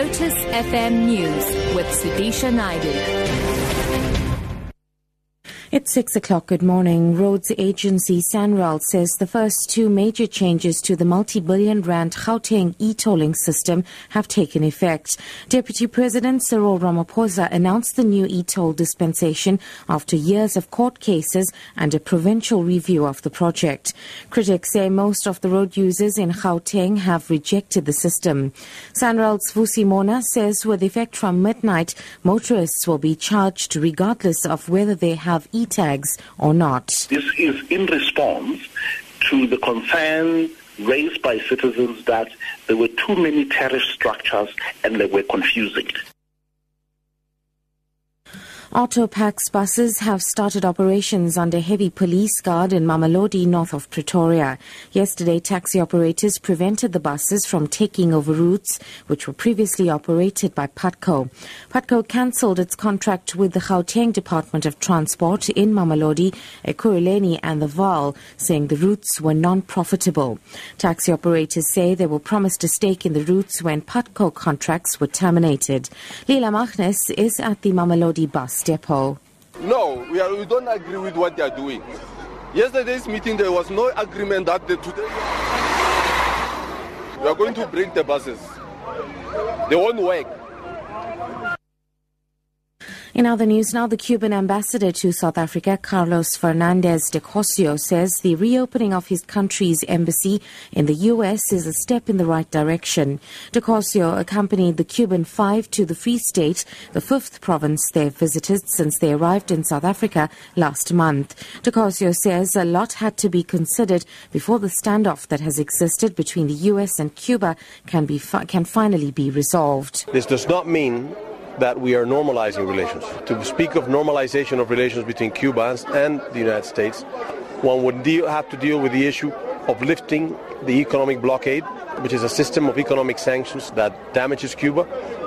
Lotus FM News with Sudisha Naidu. It's 6 o'clock. Good morning. Roads agency SANRAL says the first two major changes to the multi-billion rand Gauteng e-tolling system have taken effect. Deputy President Cyril Ramaphosa announced the new e-toll dispensation after years of court cases and a provincial review of the project. Critics say most of the road users in Gauteng have rejected the system. SANRAL's Fusi Mona says with effect from midnight, motorists will be charged regardless of whether they have e-tags or not. This is in response to the concern raised by citizens that there were too many tariff structures and they were confusing. Autopax buses have started operations under heavy police guard in Mamelodi, north of Pretoria. Yesterday, taxi operators prevented the buses from taking over routes which were previously operated by Patco. Patco cancelled its contract with the Gauteng Department of Transport in Mamelodi, Ekurhuleni and the Vaal, saying the routes were non-profitable. Taxi operators say they were promised a stake in the routes when Patco contracts were terminated. Lila Mahnes is at the Mamelodi bus depot. No, we don't agree with what they are doing. Yesterday's meeting, there was no agreement that today we are going to break the buses. They won't work. In other news now, the Cuban ambassador to South Africa, Carlos Fernandez de Cossio, says the reopening of his country's embassy in the U.S. is a step in the right direction. De Cossio accompanied the Cuban Five to the Free State, the fifth province they've visited since they arrived in South Africa last month. De Cossio says a lot had to be considered before the standoff that has existed between the U.S. and Cuba can finally be resolved. This does not mean that we are normalizing relations. To speak of normalization of relations between Cuba and the United States, one would have to deal with the issue of lifting the economic blockade, which is a system of economic sanctions that damages Cuba.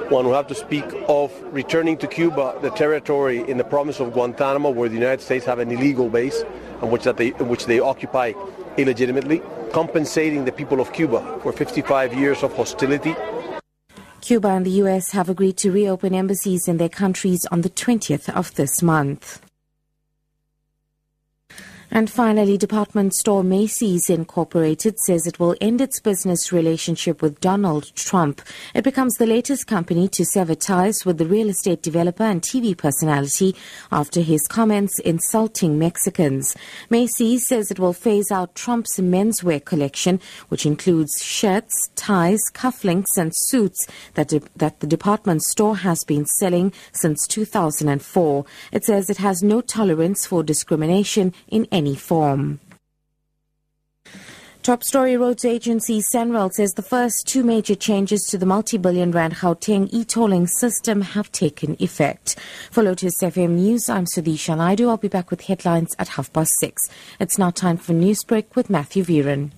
One would have to speak of returning to Cuba the territory in the province of Guantanamo, where the United States have an illegal base and which they occupy illegitimately, compensating the people of Cuba for 55 years of hostility. Cuba and the U.S. have agreed to reopen embassies in their countries on the 20th of this month. And finally, department store Macy's Incorporated says it will end its business relationship with Donald Trump. It becomes the latest company to sever ties with the real estate developer and TV personality after his comments insulting Mexicans. Macy's says it will phase out Trump's menswear collection, which includes shirts, ties, cufflinks and suits that the department store has been selling since 2004. It says it has no tolerance for discrimination in any form. Top story, roads agency SANRAL says the first two major changes to the multi-billion rand Gauteng e-tolling system have taken effect. For Lotus FM News, I'm Sudisha Naidu. I'll be back with headlines at 6:30. It's now time for Newsbreak with Matthew Viren.